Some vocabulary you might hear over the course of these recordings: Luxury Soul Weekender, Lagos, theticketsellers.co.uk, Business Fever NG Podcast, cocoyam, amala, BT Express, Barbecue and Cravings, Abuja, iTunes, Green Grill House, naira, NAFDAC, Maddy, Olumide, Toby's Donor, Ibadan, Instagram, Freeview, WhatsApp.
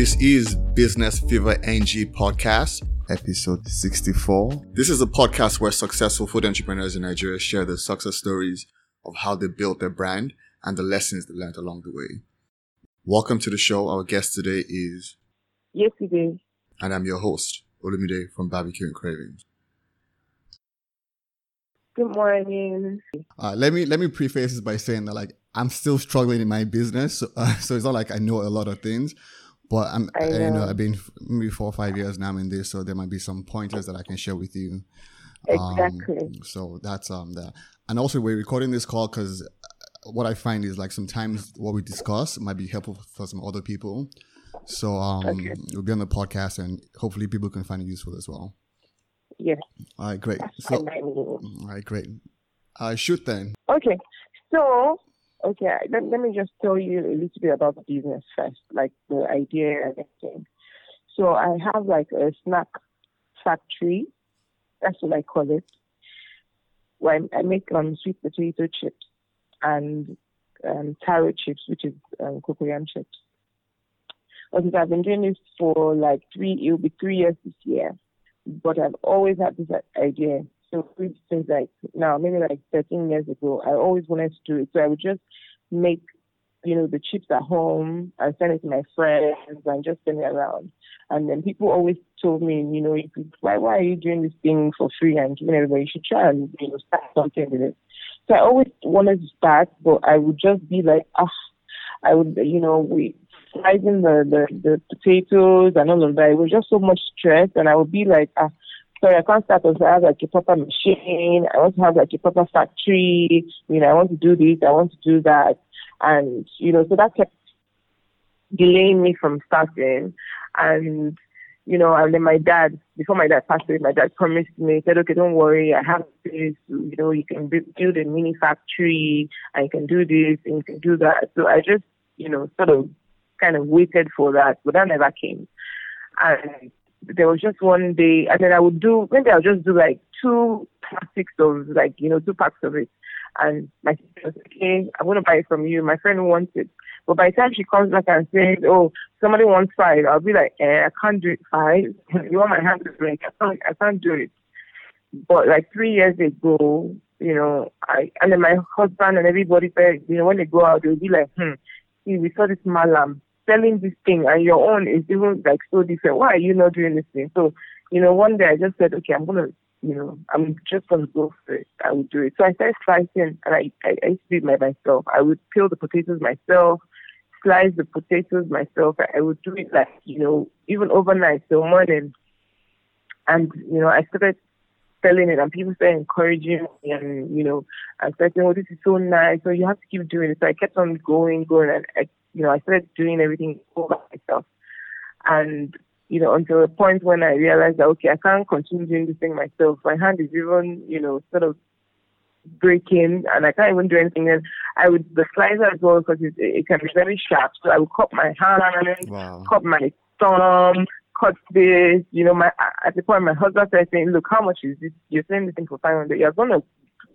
This is Business Fever NG Podcast, episode 64. This is a podcast where successful food entrepreneurs in Nigeria share their success stories of how they built their brand and the lessons they learned along the way. Welcome to the show. Our guest today is... Yesterday. And I'm your host, Olumide from Barbecue and Cravings. Good morning. Let me preface this by saying that I'm still struggling in my business, so it's not like I know a lot of things. But I've been maybe 4 or 5 years now in this, so there might be some pointers that I can share with you. Exactly. So that's that. And also, we're recording this call because what I find is sometimes what we discuss might be helpful for some other people. So we'll be on the podcast, and hopefully people can find it useful as well. Yes. All right, great. Shoot then. Okay. Let me just tell you a little bit about the business first, the idea and everything. So I have a snack factory, that's what I call it, where I make sweet potato chips and taro chips, which is cocoyam chips. Also, I've been doing this for it'll be 3 years this year, but I've always had this idea. So since maybe 13 years ago, I always wanted to do it. So I would just make, the chips at home and send it to my friends and just send it around. And then people always told me, why are you doing this thing for free and giving everybody? You should try and start something with it. So I always wanted to start, but I would just be I would we slicing the potatoes and all of that. It was just so much stress, and I would be sorry, I can't start until I have a proper machine. I want to have a proper factory. I want to do this. I want to do that. And, so that kept delaying me from starting. And, and then before my dad passed away, promised me, he said, okay, don't worry. I have this, you can build a mini factory. I can do this and you can do that. So I just, kind of waited for that. But that never came. And there was just one day, and then I'll just do 2 plastics of, 2 packs of it. And my sister was like, okay, I'm going to buy it from you. My friend wants it. But by the time she comes back and says, oh, somebody wants 5, I'll be like, I can't do it 5. You want my hand to break? I can't do it. But 3 years ago, and then my husband and everybody said, when they go out, they'll be like, see, we saw this malam selling this thing, and your own is even so different. Why are you not doing this thing? So, one day I just said, okay, I'm just going to go for it. I would do it. So I started slicing, and I used to do it by myself. I would peel the potatoes myself, slice the potatoes myself. I would do it even overnight till morning. And, I started selling it, and people started encouraging me, and, I started saying, oh, this is so nice. So you have to keep doing it. So I kept on going, and I started doing everything all by myself. And, until a point when I realized that, okay, I can't continue doing this thing myself. My hand is even, breaking, and I can't even do anything else. I would, the slicer as well, because it can be very sharp. So I would cut my hand, wow, cut my thumb, cut this. At the point, my husband started saying, look, how much is this? You're selling this thing for 500. You're going to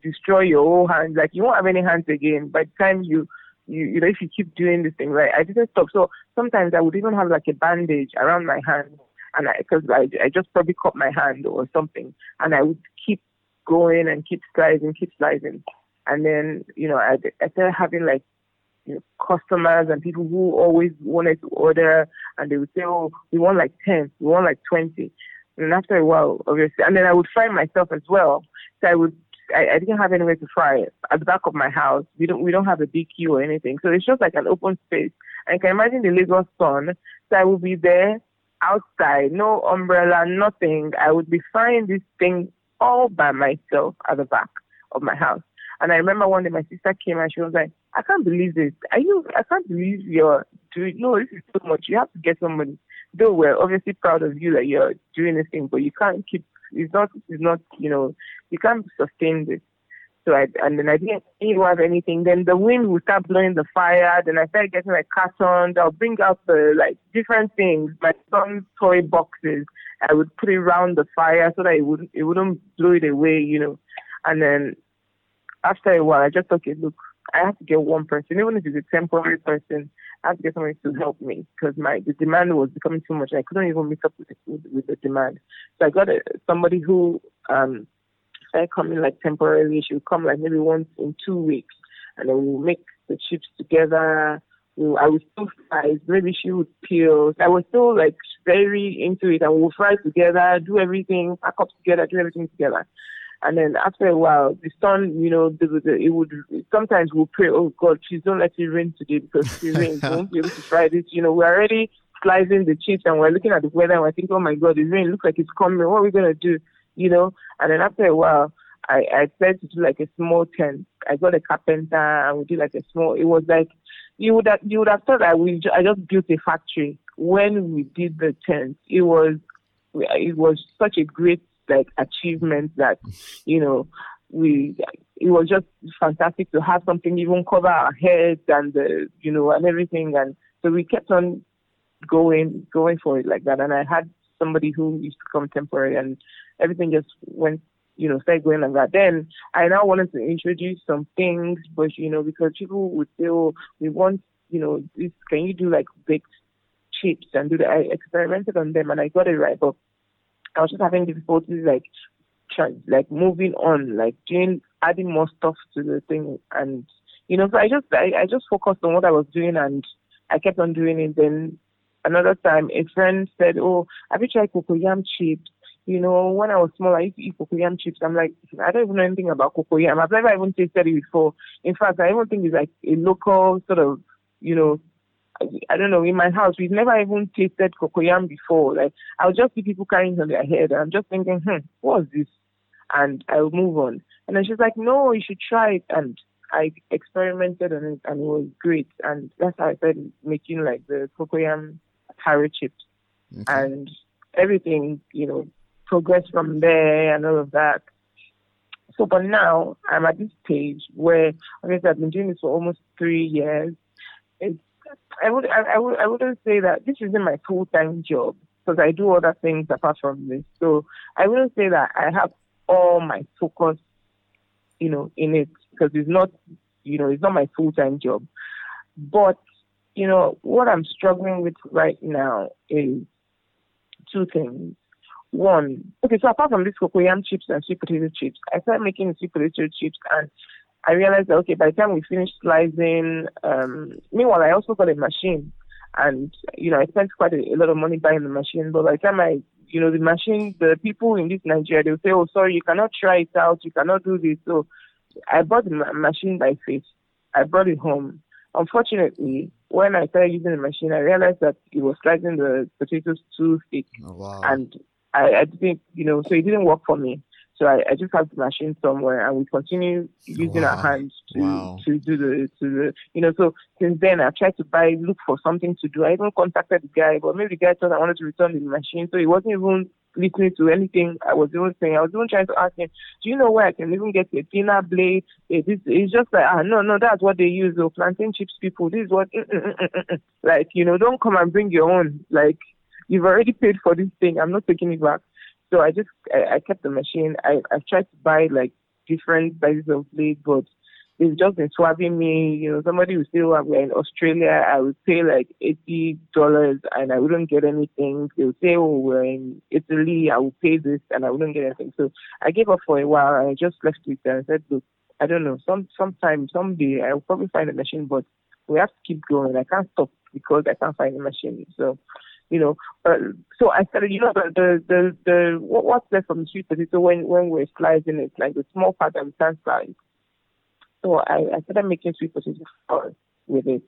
destroy your whole hand. You won't have any hands again by the time you if you keep doing this thing, right? I didn't stop. So sometimes I would even have a bandage around my hand, and because I just probably cut my hand or something, and I would keep going and keep slicing. And then, I started having customers and people who always wanted to order, and they would say, oh, we want 10, we want 20. And after a while, obviously, and then I would fry myself as well. So I didn't have anywhere to fry it. At the back of my house, we don't have a big queue or anything, so it's just an open space. And you can imagine the Lagos sun. So I would be there outside, no umbrella, nothing. I would be frying this thing all by myself at the back of my house. And I remember one day my sister came and she was like, "I can't believe this. I can't believe you're doing. No, this is too much. You have to get somebody." Though we're obviously proud of you that you're doing this thing, but you can't keep. It's not, you can't sustain this. So I didn't have anything. Then the wind would start blowing the fire. Then I started getting cartons. I'll bring out the different things, son's toy boxes. I would put it around the fire so that it wouldn't blow it away. And then after a while, I just thought, okay, look, I had to get one person, even if it's a temporary person. I had to get somebody to help me because the demand was becoming too much. I couldn't even meet up with the demand. So I got somebody who started coming like temporarily. She would come like maybe once in 2 weeks, and then we would make the chips together. I would still fry. Maybe she would peel. I was still like very into it, and we would fry together, do everything, pack up together, do everything together. And then after a while, the sun, it would sometimes we'll pray, oh God, please don't let it rain today because it rains. We won't be able to fry this. We're already slicing the chips and we're looking at the weather and we're thinking, oh my God, the rain looks like it's coming. What are we going to do? And then after a while, I tried to do like a small tent. I got a carpenter and we did like a small, it was like, you would have thought that I just built a factory when we did the tent. It was such a great like achievement that it was just fantastic to have something even cover our heads and and everything, and so we kept on going for it like that. And I had somebody who used to come temporary, and everything just went started going like that. Then I now wanted to introduce some things, but because people would say, oh, we want this, can you do like baked chips and do that? I experimented on them and I got it right, but I was just having difficulties like moving on, like adding more stuff to the thing, and so I just focused on what I was doing and I kept on doing it. Then another time a friend said, oh, have you tried cocoyam chips? When I was small, I used to eat cocoyam chips. I'm like, I don't even know anything about cocoyam. I've never even tasted it before. In fact, I even think it's like a local sort of, I don't know, in my house, we've never even tasted cocoyam before. Like, I'll just see people carrying it on their head, and I'm just thinking, what's this? And I'll move on. And then she's like, no, you should try it. And I experimented on it, and it was great. And that's how I started making, like, the cocoyam taro chips. Okay. And everything, progressed from there and all of that. So, but now I'm at this stage where, like I said, I've been doing this for almost 3 years. I wouldn't say that this isn't my full-time job because I do other things apart from this. So I wouldn't say that I have all my focus, in it because it's not my full-time job. But, what I'm struggling with right now is two things. One, okay, so apart from this cocoyam chips and sweet potato chips, I started making the sweet potato chips, and I realized that, okay, by the time we finished slicing, meanwhile, I also got a machine. And, I spent quite a lot of money buying the machine. But by the time the machine, the people in this Nigeria, they'll say, oh, sorry, you cannot try it out. You cannot do this. So I bought the machine by faith. I brought it home. Unfortunately, when I started using the machine, I realized that it was slicing the potatoes too thick. Oh, wow. And I didn't, so it didn't work for me. So I just have the machine somewhere, and we continue using our hands to do the So since then, I've tried to look for something to do. I even contacted the guy, but maybe the guy thought I wanted to return the machine, so he wasn't even listening to anything I was even saying. I was even trying to ask him, do you know where I can even get a thinner blade? It's just like, no, that's what they use. The plantain chips people, this is what, like, don't come and bring your own. Like, you've already paid for this thing. I'm not taking it back. So I kept the machine. I've tried to buy like different sizes of blades, but it's just been swabbing me. Somebody would say, oh, we're in Australia. I would pay like $80 and I wouldn't get anything. They would say, oh, we're in Italy. I would pay this and I wouldn't get anything. So I gave up for a while and I just left it there. I said, look, I don't know, someday I'll probably find a machine, but we have to keep going. I can't stop because I can't find a machine. So, so I started, the what's left from the sweet potato when we're slicing it, like the small part that we can't slice. So I started making sweet potato flour with it,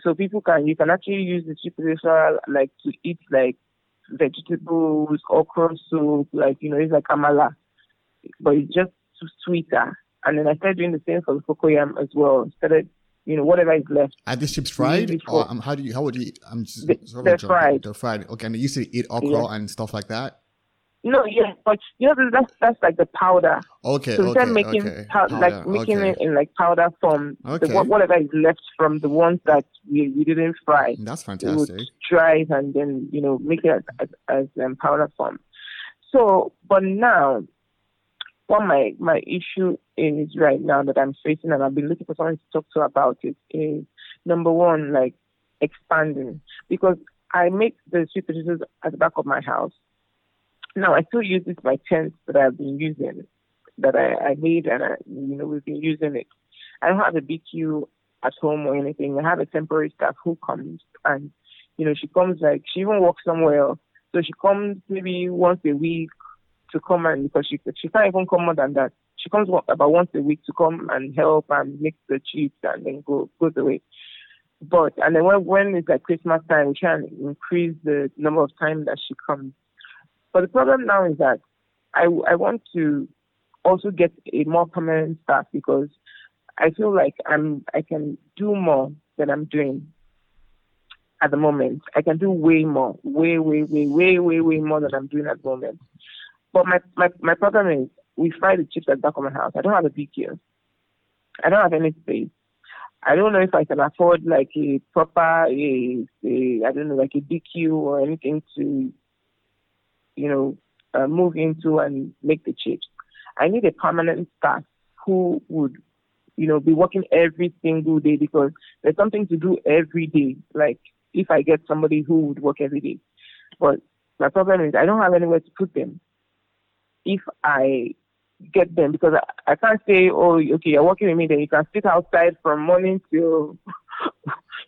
so you can actually use the sweet potato flour, like, to eat, like, vegetables, okra soup, like, it's like amala, but it's just sweeter. And then I started doing the same for the cocoyam as well. Started, whatever is left. Are these chips fried? Or how would you eat? They're fried. They're fried. Okay, and they used to eat okra and stuff like that? No, yeah, but that's like the powder. Okay, so instead making it in like powder form, whatever is left from the ones that we didn't fry. That's fantastic. We would dry it and then, make it as powder form. So, but now, what my issue is right now that I'm facing, and I've been looking for someone to talk to about it, is number one, like expanding, because I make the sweet potatoes at the back of my house. Now I still use this my tent that I've been using, that I made, and we've been using it. I don't have a BQ at home or anything. I have a temporary staff who comes, and she comes, like, she even works somewhere else. So she comes maybe once a week to come, and because she can't even come more than that. She comes about once a week to come and help and make the chips and then goes away. But, and then when it's like Christmas time, we try and increase the number of times that she comes. But the problem now is that I want to also get a more permanent staff, because I feel like I can do more than I'm doing at the moment. I can do way more, way more than I'm doing at the moment. But my problem is, we fry the chips at the back of my house. I don't have a BQ. I don't have any space. I don't know if I can afford like a proper, like a BQ or anything to, move into and make the chips. I need a permanent staff who would, be working every single day, because there's something to do every day. Like if I get somebody who would work every day, but my problem is I don't have anywhere to put them. If I get them, because I can't say, oh, okay, you're working with me, then you can sit outside from morning till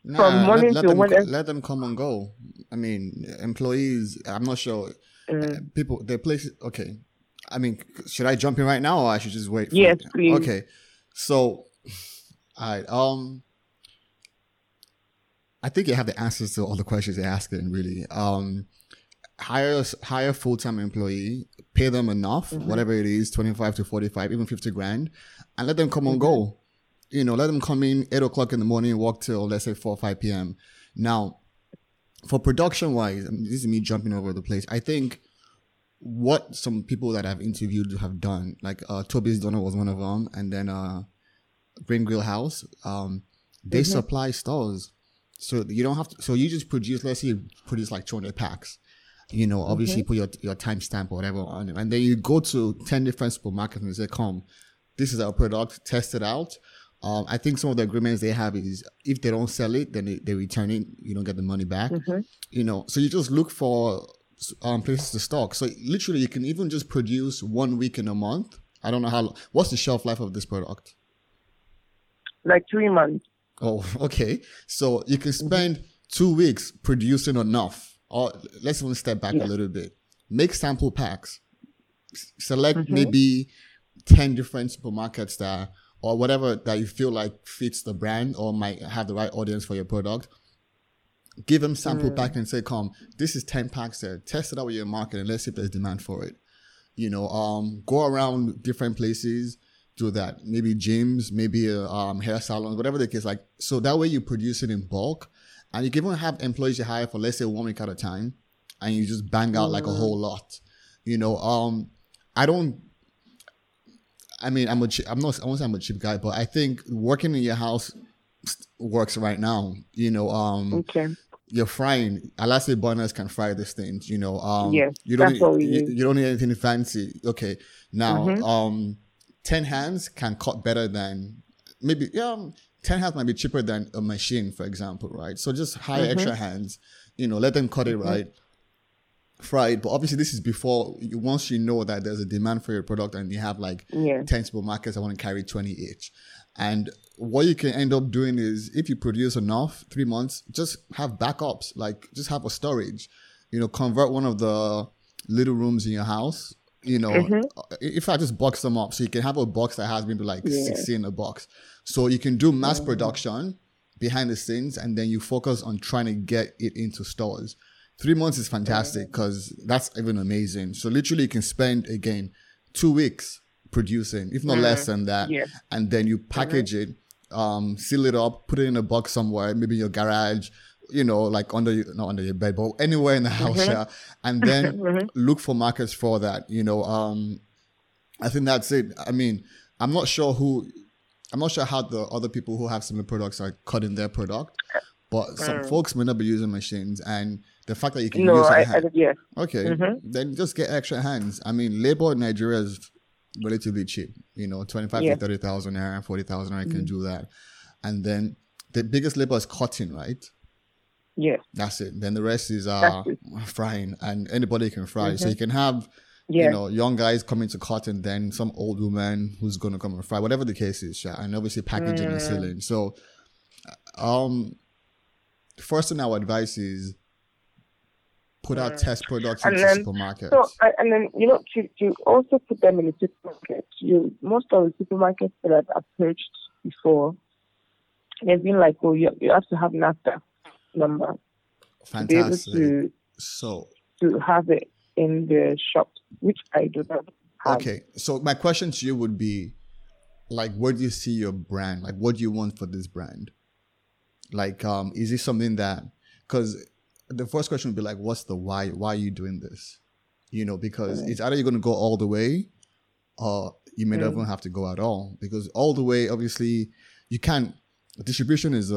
let them come and go. I mean, employees, I'm not sure. People, their places, okay. I mean, should I jump in right now, or I should just wait? Yes, please. Okay. So, all right. I think you have the answers to all the questions you're asking, really. Hire a full-time employee, pay them enough, whatever it is, 25 to 45, even 50 grand, and let them come and go. Let them come in 8 o'clock in the morning, walk till, let's say, 4 or 5 p.m. Now, for production-wise, this is me jumping over the place. I think what some people that I've interviewed have done, like Toby's Donor was one of them, and then Green Grill House, they supply stores. So you don't have to, so you just produce, let's say you produce like 200 packs. Obviously put your timestamp or whatever on it. And then you go to 10 different supermarkets and say, come, this is our product, test it out. I think some of the agreements they have is if they don't sell it, then they return it. You don't get the money back. So you just look for places to stock. So literally you can even just produce 1 week in a month. I don't know how long. What's the shelf life of this product? Like 3 months. Oh, okay. So you can spend 2 weeks producing enough. Or let's even step back a little bit. Make sample packs. Select maybe 10 different supermarkets that, or whatever that you feel like fits the brand or might have the right audience for your product. Give them sample pack and say, come, this is 10 packs there. Test it out with your market and let's see if there's demand for it. Go around different places, do that. Maybe gyms, maybe hair salons, whatever the case. Like, so that way you produce it in bulk. And you can even have employees you hire for, let's say, 1 week at a time, and you just bang out like a whole lot. I won't say I'm a cheap guy, but I think working in your house works right now. You're frying. Alaska burners can fry these things. You don't need anything fancy. Okay, now 10 hands can cut better than maybe 10 hands might be cheaper than a machine, for example, right? So just hire extra hands, let them cut it right, fry it. But obviously this is before, once you know that there's a demand for your product and you have like 10 supermarkets that want to carry 20 each. And what you can end up doing is if you produce enough, 3 months, just have backups, like just have a storage, convert one of the little rooms in your house. If I just box them up, so you can have a box that has maybe like 60 in a box. So you can do mass production behind the scenes, and then you focus on trying to get it into stores. 3 months is fantastic because that's even amazing. So literally you can spend, again, 2 weeks producing, if not less than that. Yeah. And then you package it, seal it up, put it in a box somewhere, maybe in your garage, like not under your bed, but anywhere in the house, and then look for markets for that. I think that's it. I mean, I'm not sure how the other people who have similar products are cutting their product, but some folks may not be using machines, and the fact that you can use a hand. Okay, then just get extra hands. I mean, labor in Nigeria is relatively cheap, you know, 25 to 30,000 naira, 40,000 naira, I can do that. And then the biggest labor is cutting, right? Yes. That's it. Then the rest is frying, and anybody can fry. So you can have, you know, young guys coming to cut, and then some old woman who's going to come and fry, whatever the case is. Yeah? And obviously packaging and sealing. So the first thing I would advise is put out test products into supermarkets. So, and then, you know, to also put them in the supermarket, most of the supermarkets that I've approached before, they've been like, oh, you have to have NAFDAC number. Fantastic. To be able to have it in the shop, which I do not have. Okay. So my question to you would be, like, where do you see your brand? Like, what do you want for this brand? Like, is it something that, because the first question would be like, what's the why? Why are you doing this? You know, because it's either you're going to go all the way, or you may not even have to go at all. Because all the way, obviously, you can't. Distribution is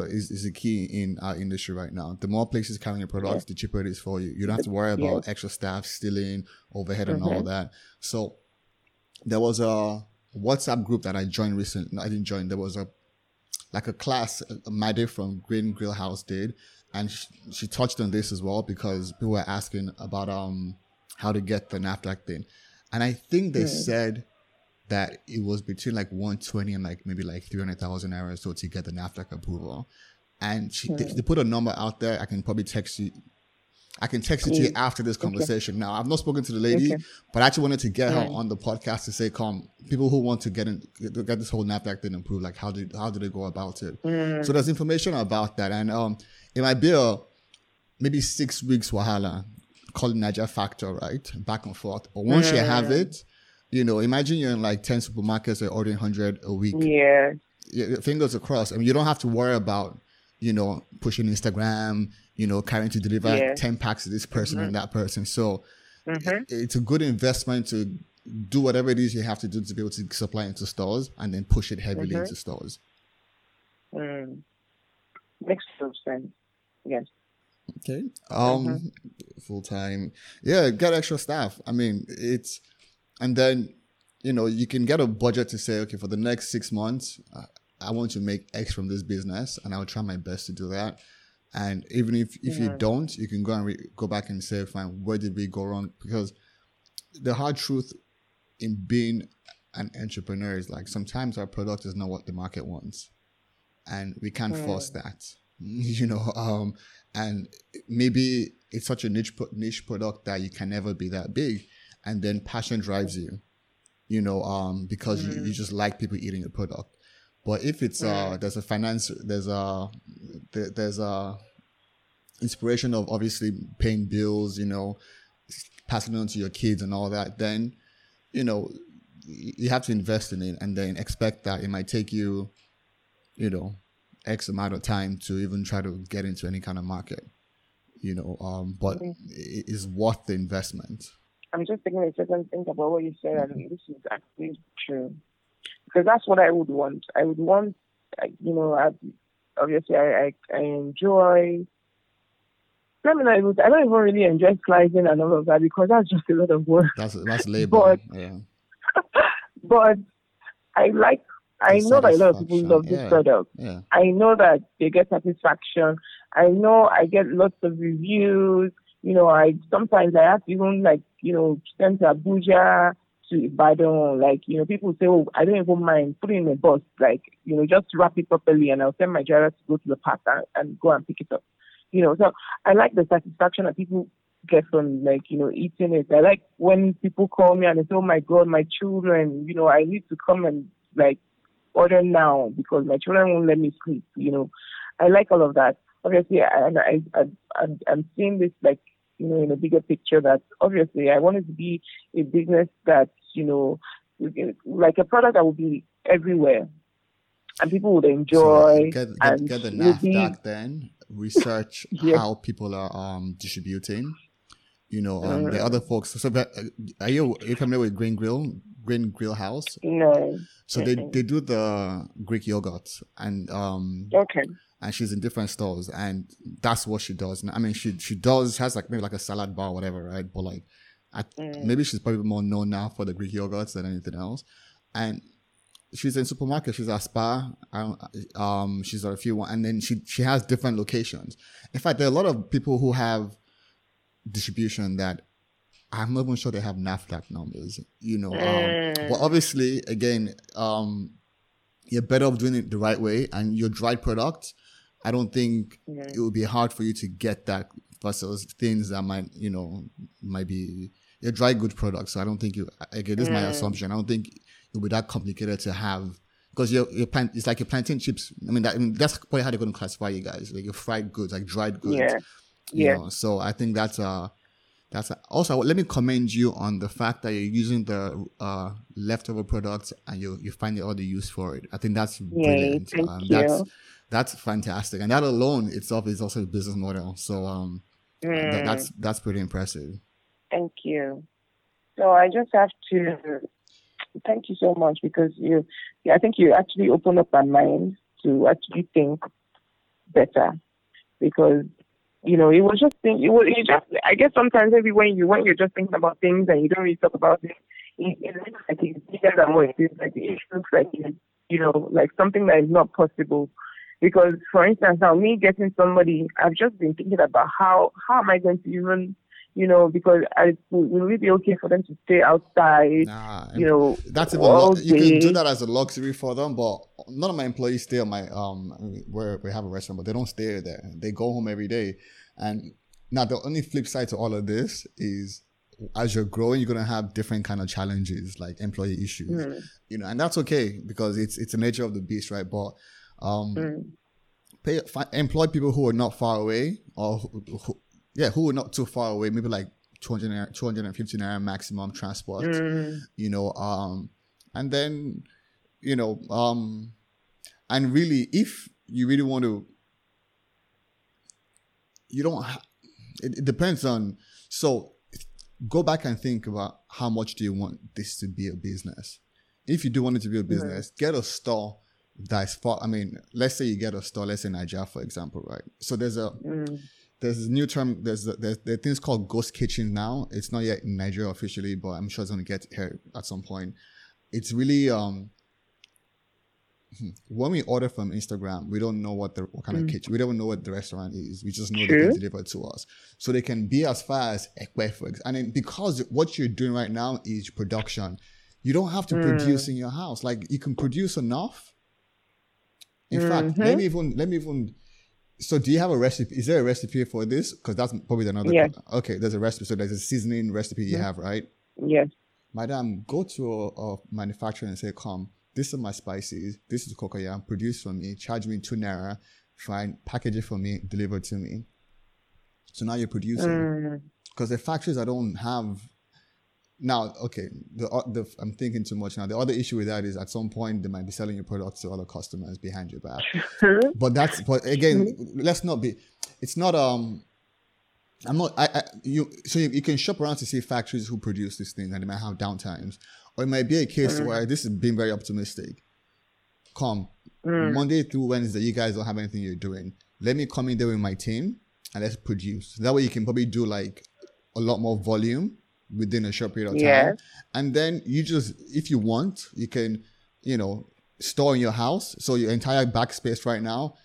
a key in our industry right now. The more places carrying your products, the cheaper it is for you. You don't have to worry about extra staff, stealing, overhead, and all that. So there was a WhatsApp group that I joined recently. No, I didn't join. There was a class Maddy from Green Grill House did. And she touched on this as well, because people were asking about how to get the NAFDAC thing. And I think they said that it was between like 120 and like maybe like 300,000 naira so to get the NAFDAC approval. And they put a number out there. I can probably text you. I can text it to you after this conversation. Now, I've not spoken to the lady, but I actually wanted to get her on the podcast to say, come, people who want to get this whole NAFDAC thing approved, like how do they go about it? So there's information about that. And it might be maybe 6 weeks wahala, called Niger Factor, right? Back and forth. But once you have it, you know, imagine you're in like 10 supermarkets or ordering 100 a week. Yeah. Fingers across. I mean, you don't have to worry about, you know, pushing Instagram, you know, carrying to deliver 10 packs to this person and that person. So it's a good investment to do whatever it is you have to do to be able to supply into stores and then push it heavily into stores. Makes total sense. Yes. Okay. Full time. Yeah, get extra staff. I mean, it's... And then, you know, you can get a budget to say, okay, for the next 6 months, I want to make X from this business, and I'll try my best to do that. And even if you don't, you can go and go back and say, fine, where did we go wrong? Because the hard truth in being an entrepreneur is like, sometimes our product is not what the market wants, and we can't force that, you know. And maybe it's such a niche product that you can never be that big. And then passion drives you, you know, because you just like people eating your product. But if it's there's a inspiration of obviously paying bills, you know, passing it on to your kids and all that, then, you know, you have to invest in it and then expect that it might take you, you know, X amount of time to even try to get into any kind of market, you know, but it is worth the investment. I'm just taking a second to think about what you said, and this is actually true. Because that's what I would want. I would want, you know, obviously I enjoy, I don't even really enjoy slicing and all of that, because that's just a lot of work. That's labor. But I know that a lot of people love this product. Yeah. I know that they get satisfaction. I know I get lots of reviews. You know, I sometimes have to even, like, you know, send to Abuja, to Ibadan. Like, you know, people say, oh, I don't even mind putting in a bus, like, you know, just wrap it properly, and I'll send my driver to go to the park and go and pick it up. You know, so I like the satisfaction that people get from, like, you know, eating it. I like when people call me and they say, oh my God, my children, you know, I need to come and, like, order now because my children won't let me sleep, you know. I like all of that. Obviously, I'm seeing this, like, you know, in a bigger picture, that obviously I want it to be a business that, you know, like a product that will be everywhere and people would enjoy. So get the NAFDAC then, research how people are distributing. You know, the other folks. So are you familiar with Green Grill House? No. So they do the Greek yogurt and okay. And she's in different stores, and that's what she does. And I mean, she does has like maybe like a salad bar or whatever, right? But like Maybe she's probably more known now for the Greek yogurts than anything else. And she's in supermarkets. She's at Spa. She's at a few one, and then she has different locations. In fact, there are a lot of people who have distribution that I'm not even sure they have NAFDAC numbers. You know, but obviously, again, you're better off doing it the right way. And your dried product, I don't think it would be hard for you to get that versus things that might be your dry good products. So I don't think you. Again, this is my assumption. I don't think it would be that complicated to have, because it's like your plantain chips. That's probably how they're going to classify you guys, like your fried goods, like dried goods. You know? So I think that's also, let me commend you on the fact that you're using the leftover products and you find all the use for it. I think that's brilliant. Thank you. That's fantastic, and that alone itself is also a business model. So that's pretty impressive. Thank you. So I just have to. Thank you so much, because I think you actually open up my mind to actually think better, because it was just think I guess sometimes maybe when you're just thinking about things and you don't really talk about it, it looks like it's bigger than what it is. Like it looks like like something that is not possible. Because for instance, now me getting somebody, I've just been thinking about how am I going to even. Because will it be okay for them to stay outside? Nah, that's even you can do that as a luxury for them. But none of my employees stay at my where we have a restaurant, but they don't stay there. They go home every day. And now the only flip side to all of this is, as you're growing, you're gonna have different kind of challenges, like employee issues, and that's okay because it's the nature of the beast, right? But employ people who are not far away or who are not too far away, maybe like 250 naira maximum transport, and then, and really, if you really want to, it depends on, so go back and think about how much do you want this to be a business. If you do want it to be a business, get a store that's far, let's say you get a store, let's say Nigeria, for example, right? So there's this new term, there are things called ghost kitchen now. It's not yet in Nigeria officially, but I'm sure it's going to get here at some point. It's really, when we order from Instagram, we don't know what kind of kitchen, we don't know what the restaurant is. We just know they can deliver to us. So they can be as far as Ekwe, for example. And then because what you're doing right now is production, you don't have to produce in your house. Like you can produce enough. In fact, so do you have a recipe? Is there a recipe for this? Because that's probably another. Yes. Okay, there's a recipe. So there's a seasoning recipe you have, right? Yes. Madam, go to a manufacturer and say, come, this is my spices. This is cocoyam. Produce for me. Charge me 2 naira. Fine. Package it for me. Deliver it to me. So now you're producing. Because the factories that don't have... Now, okay, I'm thinking too much now. The other issue with that is at some point they might be selling your products to other customers behind your back. But again, let's not be. It's not. I'm not. So you can shop around to see factories who produce these things, and they might have downtimes, or it might be a case where this is being very optimistic. Come Monday through Wednesday, you guys don't have anything you're doing. Let me come in there with my team and let's produce. That way, you can probably do like a lot more volume within a short period of time. Yes. And then you just, if you want, you can, store in your house. So your entire back space right now,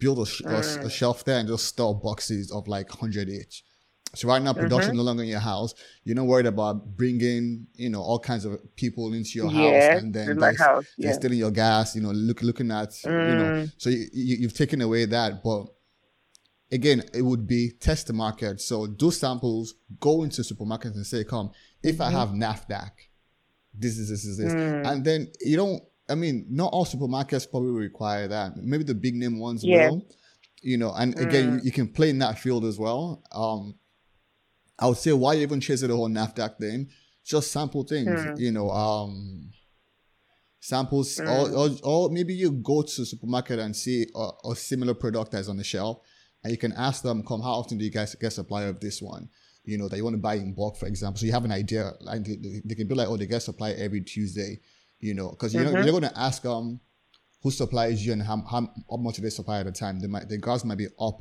build a shelf there and just store boxes of like 100 each. So right now, production no longer in your house. You're not worried about bringing, all kinds of people into your house. And then they're stealing your gas, looking at, so you've taken away that, but again, it would be test the market. So do samples, go into supermarkets and say, come, if I have NAFDAC, this is this. And then not all supermarkets probably require that. Maybe the big name ones will, and again, you can play in that field as well. I would say why you even chase the whole NAFDAC thing, just sample things, samples, or maybe you go to the supermarket and see a similar product that's on the shelf. And you can ask them, come, how often do you guys get supply of this one? That you want to buy in bulk, for example. So you have an idea. Like they can be like, they get supply every Tuesday, because you're going to ask them who supplies you and how much they supply at a time. The guys might be up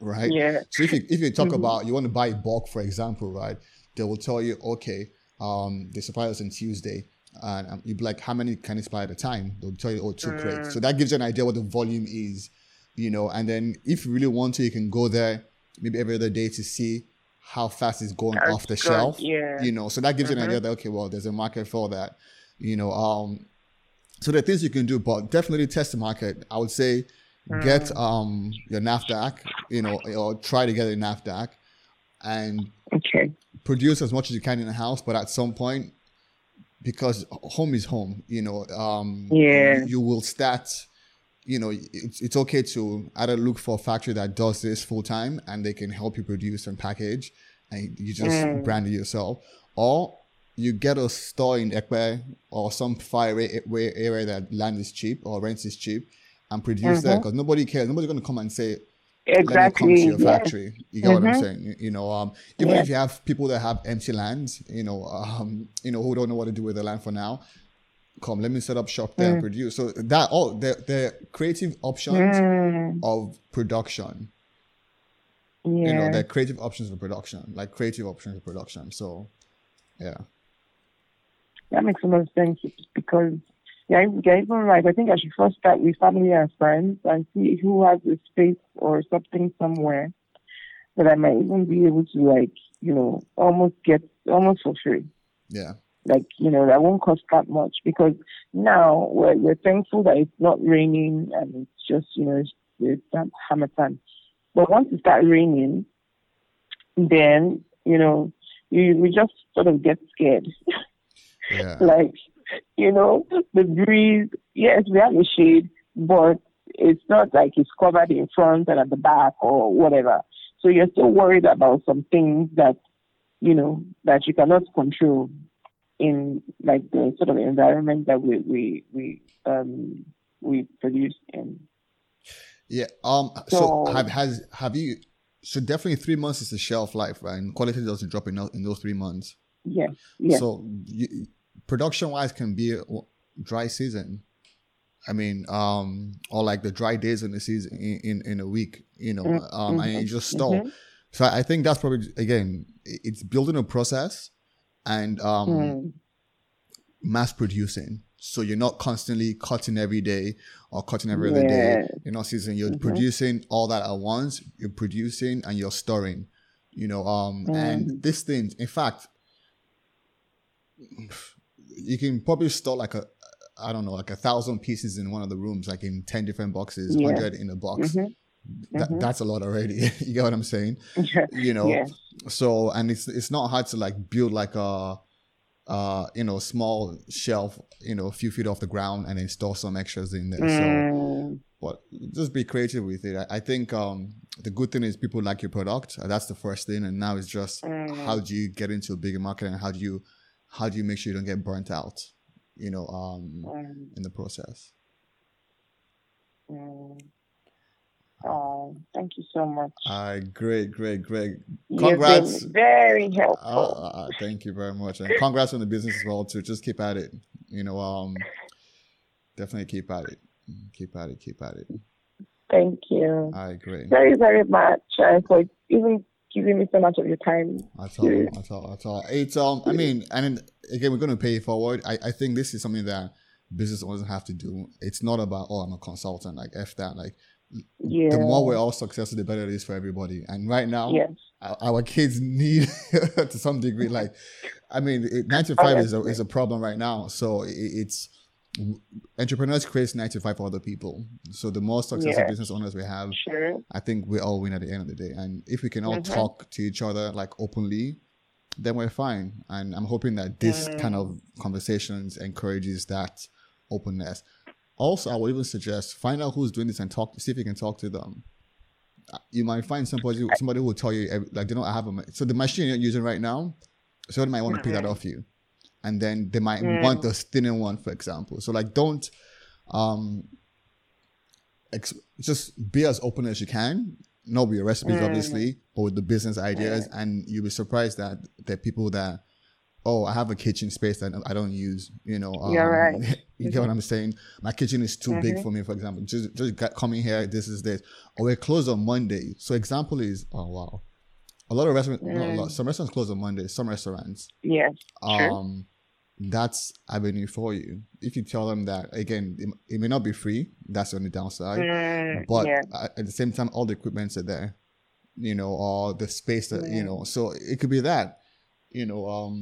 right? Yeah. So if you talk about, you want to buy bulk, for example, right? They will tell you, okay, they supply us on Tuesday. And you'd be like, how many can you supply at a time? They'll tell you, oh, 2 crates. So that gives you an idea what the volume is, you know. And then if you really want to, you can go there maybe every other day to see how fast it's going off the shelf, you know. So that gives you an idea that, okay, well, there's a market for that, you know. So there are things you can do, but definitely test the market. I would say get your NAFDAC, you know, or try to get a NAFDAC and produce as much as you can in the house. But at some point, because home is home, you know, you will start, you know, it's okay to either look for a factory that does this full time and they can help you produce and package and you just brand it yourself, or you get a store in Ekpe or some far away area that land is cheap or rent is cheap and produce there, because nobody cares. Nobody's going to come and say, exactly, let me come to your factory. You get what I'm saying? You know, even if you have people that have empty land, you know, who don't know what to do with the land for now, come, let me set up shop there and produce. So that all the creative options of production. You know, the creative options for production, like creative options for production. So, yeah. That makes a lot of sense because you're even right. I think I should first start with family and friends and see who has a space or something somewhere that I might even be able to, like, you know, almost for free. Yeah. Like, you know, that won't cost that much, because now we're thankful that it's not raining and it's just, you know, it's that hammer time. But once it starts raining, then, you know, we just sort of get scared. Yeah. Like, you know, the breeze, yes, we have a shade, but it's not like it's covered in front and at the back or whatever. So you're still worried about some things that, you know, that you cannot control in, like, the sort of environment that we produce in. Yeah. So so definitely 3 months is the shelf life, right? And quality doesn't drop in those 3 months. Yeah. Yeah. So production-wise can be a dry season. I mean, or like the dry days in the season in a week, you know, and you just stall. So I think that's probably, again, it's building a process and mass producing. So you're not constantly cutting every day or cutting every other day. You're not seasoning. You're producing all that at once. You're producing and you're storing, you know, and these things, in fact, you can probably store like 1,000 pieces in one of the rooms, like in 10 different boxes, 100 in a box. That's a lot already. You get what I'm saying? You know, so, and it's not hard to like build like a, you know, small shelf, you know, a few feet off the ground and then store some extras in there. So, but just be creative with it. I think the good thing is people like your product. That's the first thing. And now it's just how do you get into a bigger market and how do you make sure you don't get burnt out, you know, in the process? Oh, thank you so much. Great. Congrats. You've been very helpful. Thank you very much. And congrats on the business as well, too. Just keep at it. You know, definitely keep at it. Thank you. I agree. Very, very much. Like, even giving me so much of your time. That's all. It's I mean, and again, we're going to pay it forward. I think this is something that business owners have to do. It's not about, oh, I'm a consultant, like F that. Like, the more we're all successful, the better it is for everybody. And right now, our kids need to some degree. Like, I mean, 9 to 5 is a problem right now. So it's entrepreneurs create 9 to 5 for other people. So the more successful business owners we have, I think we all win at the end of the day. And if we can all talk to each other like openly, then we're fine. And I'm hoping that this kind of conversations encourages that openness. Also, I would even suggest find out who's doing this and see if you can talk to them. You might find somebody who will tell you, like, they don't have a... So the machine you're using right now, somebody might want to pick that off you. And then they might want the thinner one, for example. So, like, don't... just be as open as you can. Not with your recipes, obviously, but with the business ideas. And you'll be surprised that there are people that oh, I have a kitchen space that I don't use, you know. You're right. You get what I'm saying? My kitchen is too big for me, for example. Just coming here, this is this. Or we're closed on Monday. So example is, oh, wow. A lot of restaurants, not a lot. Some restaurants close on Monday, some restaurants. Yeah, true. That's avenue for you. If you tell them that, again, it may not be free. That's on the downside. But at the same time, all the equipments are there, you know, or the space that, you know. So it could be that, you know,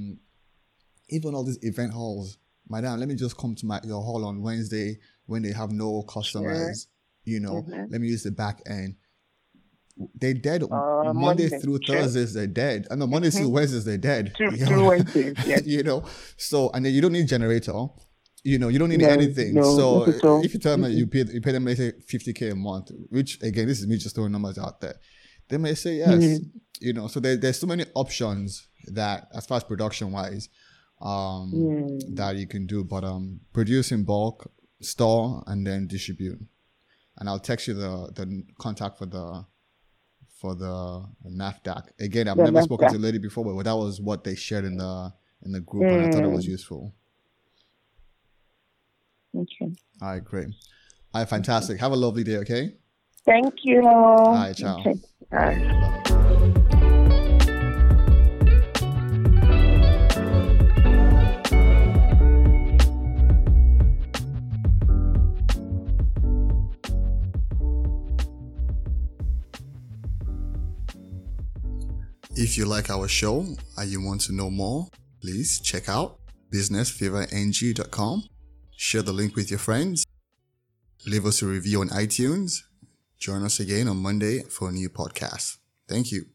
even all these event halls. Madam, let me just come to your hall on Wednesday when they have no customers, you know. Let me use the back end. They're dead Monday through Thursdays. They're dead. I know Mondays through Wednesdays. They're dead. Through Wednesdays, yes. You know, so and then you don't need generator. You know, you don't need anything. No, so if you tell them that you pay them, let's say $50K a month, which again, this is me just throwing numbers out there. They may say yes. You know, so there's so many options that, as far as production wise, that you can do, but produce in bulk, store, and then distribute. And I'll text you the contact for the NAFDAC. Again, I've never spoken to a lady before, but that was what they shared in the group, and I thought it was useful. Okay. All right, great. All right, fantastic. Have a lovely day, okay? Thank you. All right, ciao. Okay. All right. If you like our show and you want to know more, please check out businessfeverng.com. Share the link with your friends. Leave us a review on iTunes. Join us again on Monday for a new podcast. Thank you.